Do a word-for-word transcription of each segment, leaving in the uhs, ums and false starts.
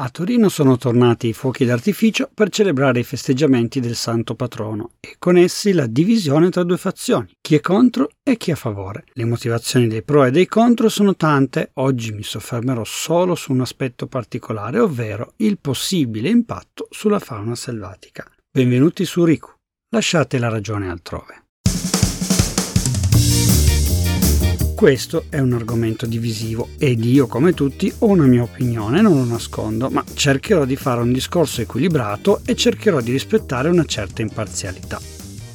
A Torino sono tornati i fuochi d'artificio per celebrare i festeggiamenti del Santo Patrono e con essi la divisione tra due fazioni, chi è contro e chi è a favore. Le motivazioni dei pro e dei contro sono tante, oggi mi soffermerò solo su un aspetto particolare, ovvero il possibile impatto sulla fauna selvatica. Benvenuti su Ricu, lasciate la ragione altrove. Questo è un argomento divisivo ed io, come tutti, ho una mia opinione, non lo nascondo, ma cercherò di fare un discorso equilibrato e cercherò di rispettare una certa imparzialità.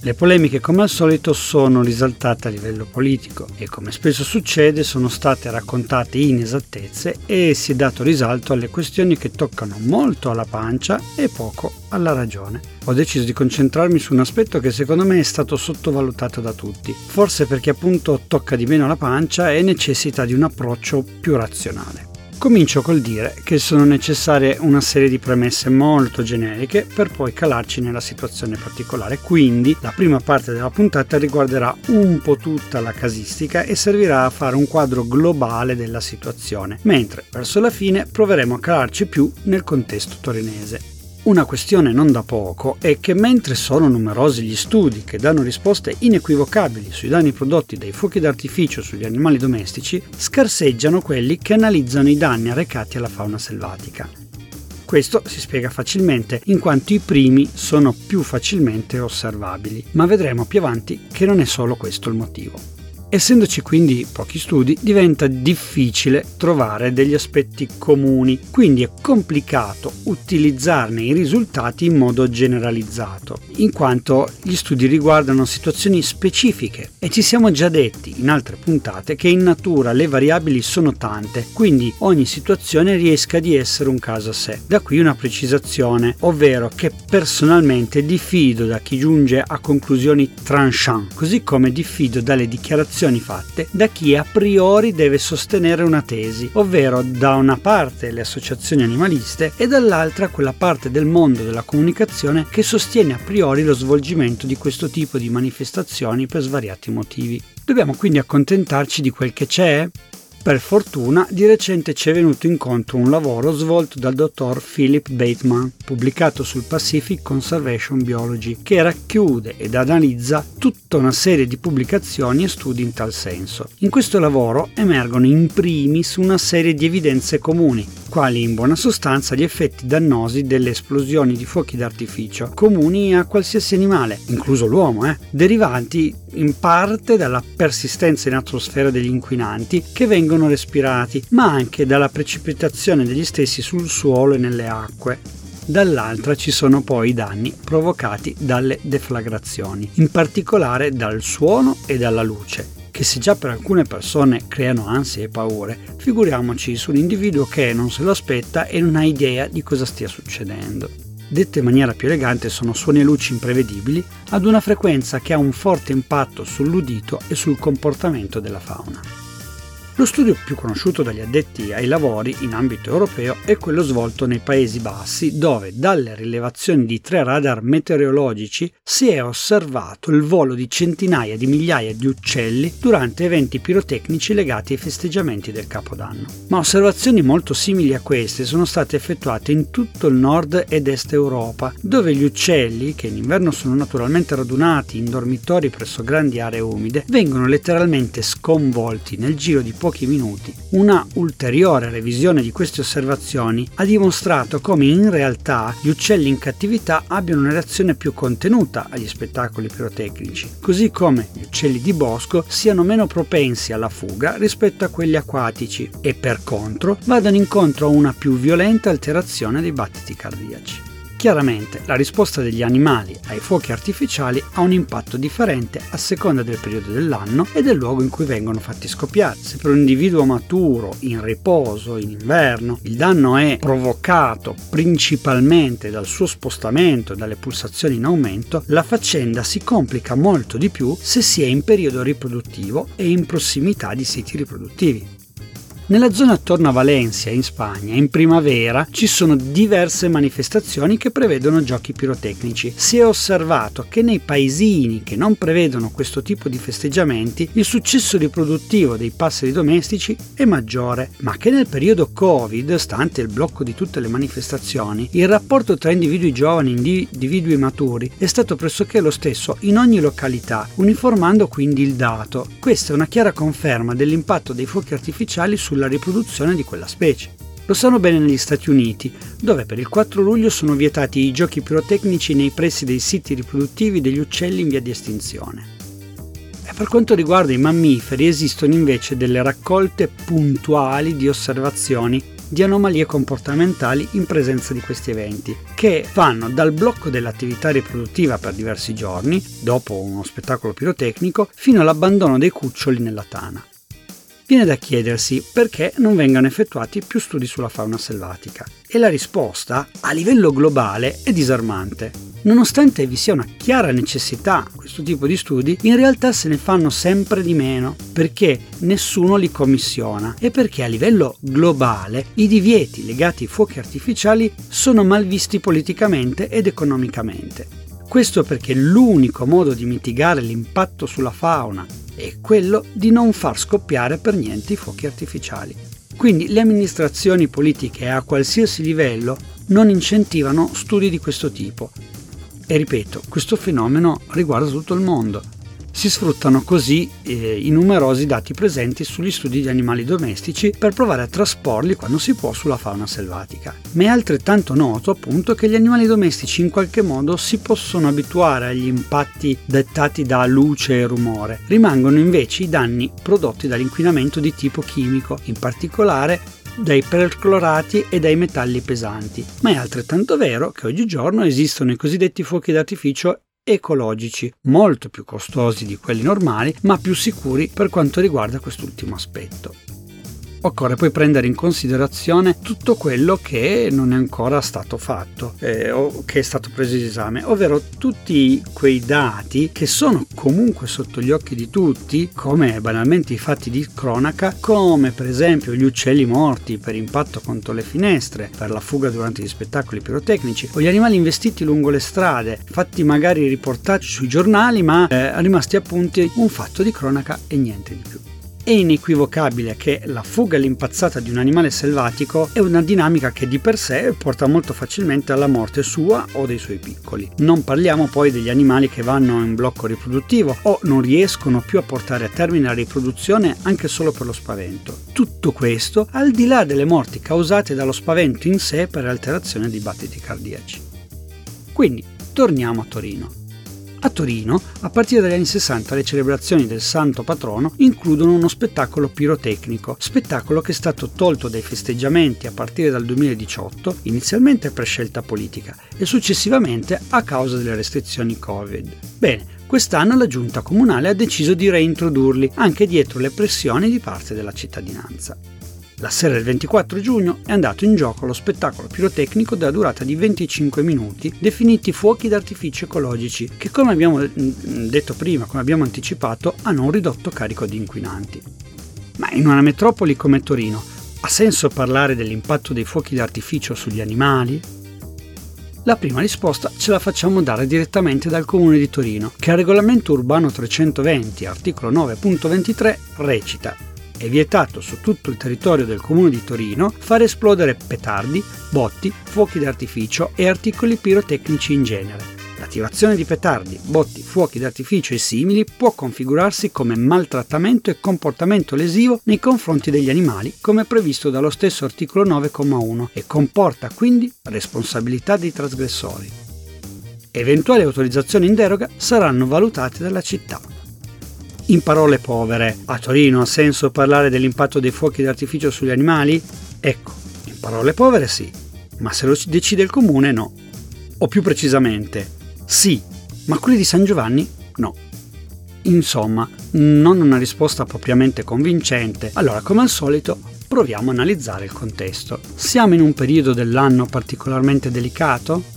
Le polemiche, come al solito, sono risaltate a livello politico e, come spesso succede, sono state raccontate inesattezze e si è dato risalto alle questioni che toccano molto alla pancia e poco alla ragione. Ho deciso di concentrarmi su un aspetto che secondo me è stato sottovalutato da tutti, forse perché appunto tocca di meno la pancia e necessita di un approccio più razionale. Comincio col dire che sono necessarie una serie di premesse molto generiche per poi calarci nella situazione particolare, quindi la prima parte della puntata riguarderà un po' tutta la casistica e servirà a fare un quadro globale della situazione, mentre verso la fine proveremo a calarci più nel contesto torinese. Una questione non da poco è che mentre sono numerosi gli studi che danno risposte inequivocabili sui danni prodotti dai fuochi d'artificio sugli animali domestici, scarseggiano quelli che analizzano i danni arrecati alla fauna selvatica. Questo si spiega facilmente, in quanto i primi sono più facilmente osservabili, ma vedremo più avanti che non è solo questo il motivo. Essendoci quindi pochi studi, diventa difficile trovare degli aspetti comuni, quindi è complicato utilizzarne i risultati in modo generalizzato, in quanto gli studi riguardano situazioni specifiche e ci siamo già detti in altre puntate che in natura le variabili sono tante, quindi ogni situazione rischia di essere un caso a sé. Da qui una precisazione, ovvero che personalmente diffido da chi giunge a conclusioni tranchant, così come diffido dalle dichiarazioni fatte da chi a priori deve sostenere una tesi, ovvero da una parte le associazioni animaliste e dall'altra quella parte del mondo della comunicazione che sostiene a priori lo svolgimento di questo tipo di manifestazioni per svariati motivi. Dobbiamo quindi accontentarci di quel che c'è? Per fortuna, di recente ci è venuto incontro un lavoro svolto dal dottor Philip Bateman, pubblicato sul Pacific Conservation Biology, che racchiude ed analizza tutta una serie di pubblicazioni e studi in tal senso. In questo lavoro emergono in primis una serie di evidenze comuni, quali in buona sostanza gli effetti dannosi delle esplosioni di fuochi d'artificio, comuni a qualsiasi animale, incluso l'uomo, eh, derivanti in parte dalla persistenza in atmosfera degli inquinanti che vengono respirati, ma anche dalla precipitazione degli stessi sul suolo e nelle acque. Dall'altra ci sono poi i danni provocati dalle deflagrazioni, in particolare dal suono e dalla luce, che se già per alcune persone creano ansie e paure, figuriamoci su un individuo che non se lo aspetta e non ha idea di cosa stia succedendo. Dette in maniera più elegante sono suoni e luci imprevedibili ad una frequenza che ha un forte impatto sull'udito e sul comportamento della fauna. Lo studio più conosciuto dagli addetti ai lavori in ambito europeo è quello svolto nei Paesi Bassi, dove dalle rilevazioni di tre radar meteorologici si è osservato il volo di centinaia di migliaia di uccelli durante eventi pirotecnici legati ai festeggiamenti del Capodanno. Ma osservazioni molto simili a queste sono state effettuate in tutto il nord ed est Europa, dove gli uccelli, che in inverno sono naturalmente radunati in dormitori presso grandi aree umide, vengono letteralmente sconvolti nel giro di pochi minuti. Una ulteriore revisione di queste osservazioni ha dimostrato come in realtà gli uccelli in cattività abbiano una reazione più contenuta agli spettacoli pirotecnici, così come gli uccelli di bosco siano meno propensi alla fuga rispetto a quelli acquatici e per contro vadano incontro a una più violenta alterazione dei battiti cardiaci. Chiaramente la risposta degli animali ai fuochi artificiali ha un impatto differente a seconda del periodo dell'anno e del luogo in cui vengono fatti scoppiare. Se per un individuo maturo, in riposo, in inverno, il danno è provocato principalmente dal suo spostamento e dalle pulsazioni in aumento, la faccenda si complica molto di più se si è in periodo riproduttivo e in prossimità di siti riproduttivi. Nella zona attorno a Valencia, in Spagna, in primavera ci sono diverse manifestazioni che prevedono giochi pirotecnici. Si è osservato che nei paesini che non prevedono questo tipo di festeggiamenti il successo riproduttivo dei passeri domestici è maggiore, ma che nel periodo Covid, stante il blocco di tutte le manifestazioni, il rapporto tra individui giovani e individui maturi è stato pressoché lo stesso in ogni località, uniformando quindi il dato. Questa è una chiara conferma dell'impatto dei fuochi artificiali sulla riproduzione di quella specie. Lo sanno bene negli Stati Uniti, dove per il quattro luglio sono vietati i giochi pirotecnici nei pressi dei siti riproduttivi degli uccelli in via di estinzione. E per quanto riguarda i mammiferi esistono invece delle raccolte puntuali di osservazioni di anomalie comportamentali in presenza di questi eventi, che vanno dal blocco dell'attività riproduttiva per diversi giorni, dopo uno spettacolo pirotecnico, fino all'abbandono dei cuccioli nella tana. Viene da chiedersi perché non vengano effettuati più studi sulla fauna selvatica e la risposta a livello globale è disarmante. Nonostante vi sia una chiara necessità di questo tipo di studi, in realtà se ne fanno sempre di meno perché nessuno li commissiona e perché a livello globale i divieti legati ai fuochi artificiali sono malvisti politicamente ed economicamente. Questo perché l'unico modo di mitigare l'impatto sulla fauna è quello di non far scoppiare per niente i fuochi artificiali. Quindi le amministrazioni politiche a qualsiasi livello non incentivano studi di questo tipo. E ripeto, questo fenomeno riguarda tutto il mondo. Si sfruttano così eh, i numerosi dati presenti sugli studi di animali domestici per provare a trasporli quando si può sulla fauna selvatica. Ma è altrettanto noto appunto che gli animali domestici in qualche modo si possono abituare agli impatti dettati da luce e rumore. Rimangono invece i danni prodotti dall'inquinamento di tipo chimico, in particolare dai perclorati e dai metalli pesanti. Ma è altrettanto vero che oggigiorno esistono i cosiddetti fuochi d'artificio ecologici, molto più costosi di quelli normali, ma più sicuri per quanto riguarda quest'ultimo aspetto. Occorre poi prendere in considerazione tutto quello che non è ancora stato fatto eh, o che è stato preso in esame, ovvero tutti quei dati che sono comunque sotto gli occhi di tutti, come banalmente i fatti di cronaca, come per esempio gli uccelli morti per impatto contro le finestre, per la fuga durante gli spettacoli pirotecnici, o gli animali investiti lungo le strade, fatti magari riportati sui giornali, ma eh, rimasti appunti un fatto di cronaca e niente di più. È inequivocabile che la fuga all'impazzata di un animale selvatico è una dinamica che di per sé porta molto facilmente alla morte sua o dei suoi piccoli. Non parliamo poi degli animali che vanno in blocco riproduttivo o non riescono più a portare a termine la riproduzione anche solo per lo spavento. Tutto questo al di là delle morti causate dallo spavento in sé per l'alterazione dei battiti cardiaci. Quindi, torniamo a Torino. A Torino, a partire dagli anni sessanta, le celebrazioni del Santo Patrono includono uno spettacolo pirotecnico, spettacolo che è stato tolto dai festeggiamenti a partire dal duemiladiciotto, inizialmente per scelta politica e successivamente a causa delle restrizioni Covid. Bene, quest'anno la giunta comunale ha deciso di reintrodurli, anche dietro le pressioni di parte della cittadinanza. La sera del ventiquattro giugno è andato in gioco lo spettacolo pirotecnico della durata di venticinque minuti, definiti fuochi d'artificio ecologici, che come abbiamo detto prima, come abbiamo anticipato, hanno un ridotto carico di inquinanti. Ma in una metropoli come Torino, ha senso parlare dell'impatto dei fuochi d'artificio sugli animali? La prima risposta ce la facciamo dare direttamente dal Comune di Torino, che al regolamento urbano trecentoventi, articolo nove punto ventitré, recita: è vietato su tutto il territorio del Comune di Torino far esplodere petardi, botti, fuochi d'artificio e articoli pirotecnici in genere. L'attivazione di petardi, botti, fuochi d'artificio e simili può configurarsi come maltrattamento e comportamento lesivo nei confronti degli animali, come previsto dallo stesso articolo nove comma uno, e comporta quindi responsabilità dei trasgressori. Eventuali autorizzazioni in deroga saranno valutate dalla città. In parole povere, a Torino ha senso parlare dell'impatto dei fuochi d'artificio sugli animali? Ecco, in parole povere sì, ma se lo decide il comune no. O più precisamente, sì, ma quelli di San Giovanni no. Insomma, non una risposta propriamente convincente. Allora, come al solito, proviamo a analizzare il contesto. Siamo in un periodo dell'anno particolarmente delicato?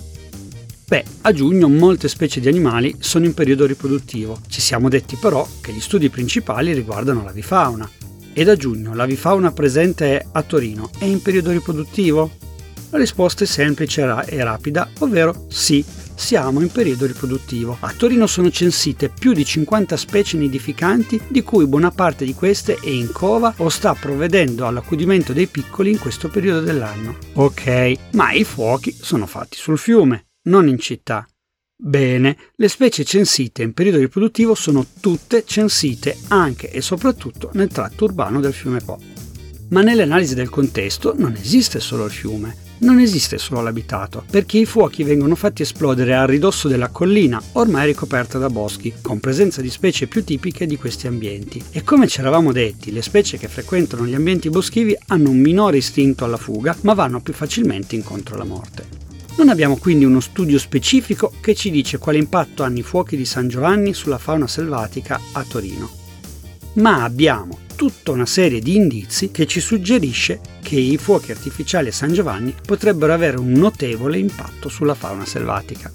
Beh, a giugno molte specie di animali sono in periodo riproduttivo. Ci siamo detti però che gli studi principali riguardano l'avifauna. E da giugno l'avifauna presente a Torino è in periodo riproduttivo? La risposta è semplice e rapida, ovvero sì, siamo in periodo riproduttivo. A Torino sono censite più di cinquanta specie nidificanti, di cui buona parte di queste è in cova o sta provvedendo all'accudimento dei piccoli in questo periodo dell'anno. Ok, ma i fuochi sono fatti sul fiume, non in città. Bene, le specie censite in periodo riproduttivo sono tutte censite anche e soprattutto nel tratto urbano del fiume Po. Ma nell'analisi del contesto non esiste solo il fiume, non esiste solo l'abitato, perché i fuochi vengono fatti esplodere a ridosso della collina, ormai ricoperta da boschi, con presenza di specie più tipiche di questi ambienti. E come ci eravamo detti, le specie che frequentano gli ambienti boschivi hanno un minore istinto alla fuga, ma vanno più facilmente incontro alla morte. Non abbiamo quindi uno studio specifico che ci dice quale impatto hanno i fuochi di San Giovanni sulla fauna selvatica a Torino. Ma abbiamo tutta una serie di indizi che ci suggerisce che i fuochi artificiali a San Giovanni potrebbero avere un notevole impatto sulla fauna selvatica.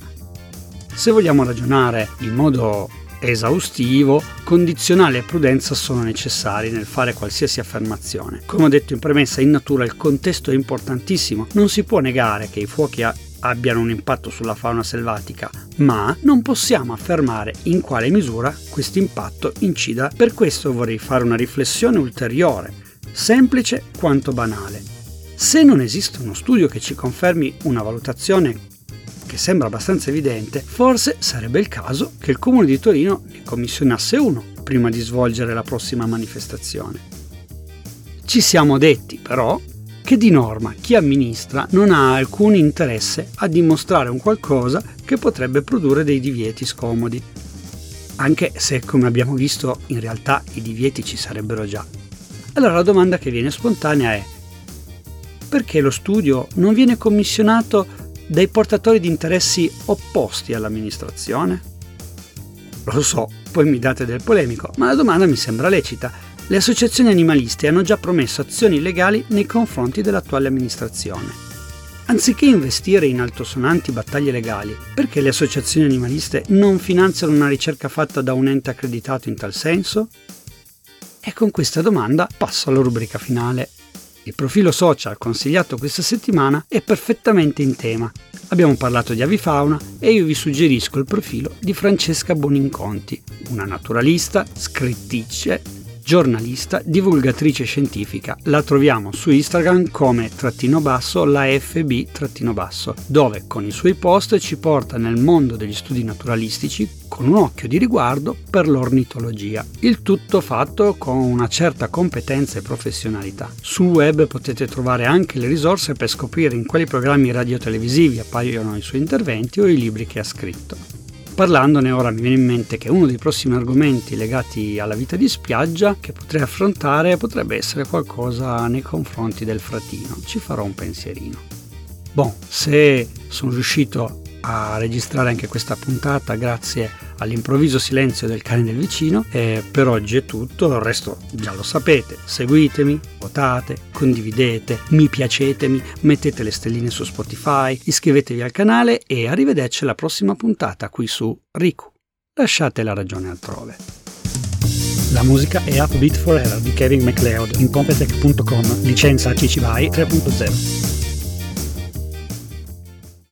Se vogliamo ragionare in modo esaustivo, condizionale e prudenza sono necessari nel fare qualsiasi affermazione. Come ho detto in premessa, in natura il contesto è importantissimo, non si può negare che i fuochi a abbiano un impatto sulla fauna selvatica, ma non possiamo affermare in quale misura questo impatto incida. Per questo vorrei fare una riflessione ulteriore, semplice quanto banale. Se non esiste uno studio che ci confermi una valutazione che sembra abbastanza evidente, forse sarebbe il caso che il Comune di Torino ne commissionasse uno prima di svolgere la prossima manifestazione. Ci siamo detti, però, che di norma chi amministra non ha alcun interesse a dimostrare un qualcosa che potrebbe produrre dei divieti scomodi, anche se, come abbiamo visto, in realtà i divieti ci sarebbero già. Allora la domanda che viene spontanea è: perché lo studio non viene commissionato dai portatori di interessi opposti all'amministrazione? Lo so, poi mi date del polemico, ma la domanda mi sembra lecita. Le associazioni animaliste hanno già promesso azioni legali nei confronti dell'attuale amministrazione. Anziché investire in altosonanti battaglie legali, perché le associazioni animaliste non finanziano una ricerca fatta da un ente accreditato in tal senso? E con questa domanda passo alla rubrica finale. Il profilo social consigliato questa settimana è perfettamente in tema. Abbiamo parlato di avifauna e io vi suggerisco il profilo di Francesca Boninconti, una naturalista, scrittrice, giornalista, divulgatrice scientifica. La troviamo su Instagram come trattino basso laeffebi trattino basso, dove con i suoi post ci porta nel mondo degli studi naturalistici con un occhio di riguardo per l'ornitologia. Il tutto fatto con una certa competenza e professionalità. Sul web potete trovare anche le risorse per scoprire in quali programmi radiotelevisivi appaiono i suoi interventi o i libri che ha scritto. Parlandone ora mi viene in mente che uno dei prossimi argomenti legati alla vita di spiaggia che potrei affrontare potrebbe essere qualcosa nei confronti del fratino. Ci farò un pensierino. Bon, se sono riuscito a registrare anche questa puntata grazie all'improvviso silenzio del cane del vicino, e per oggi è tutto, il resto già lo sapete. Seguitemi, votate, condividete, mi piacetemi, mettete le stelline su Spotify, iscrivetevi al canale e arrivederci alla prossima puntata qui su Ricu. Lasciate la ragione altrove. La musica è Upbeat Forever di Kevin MacLeod, incompetech punto com, licenza C C B Y tre punto zero.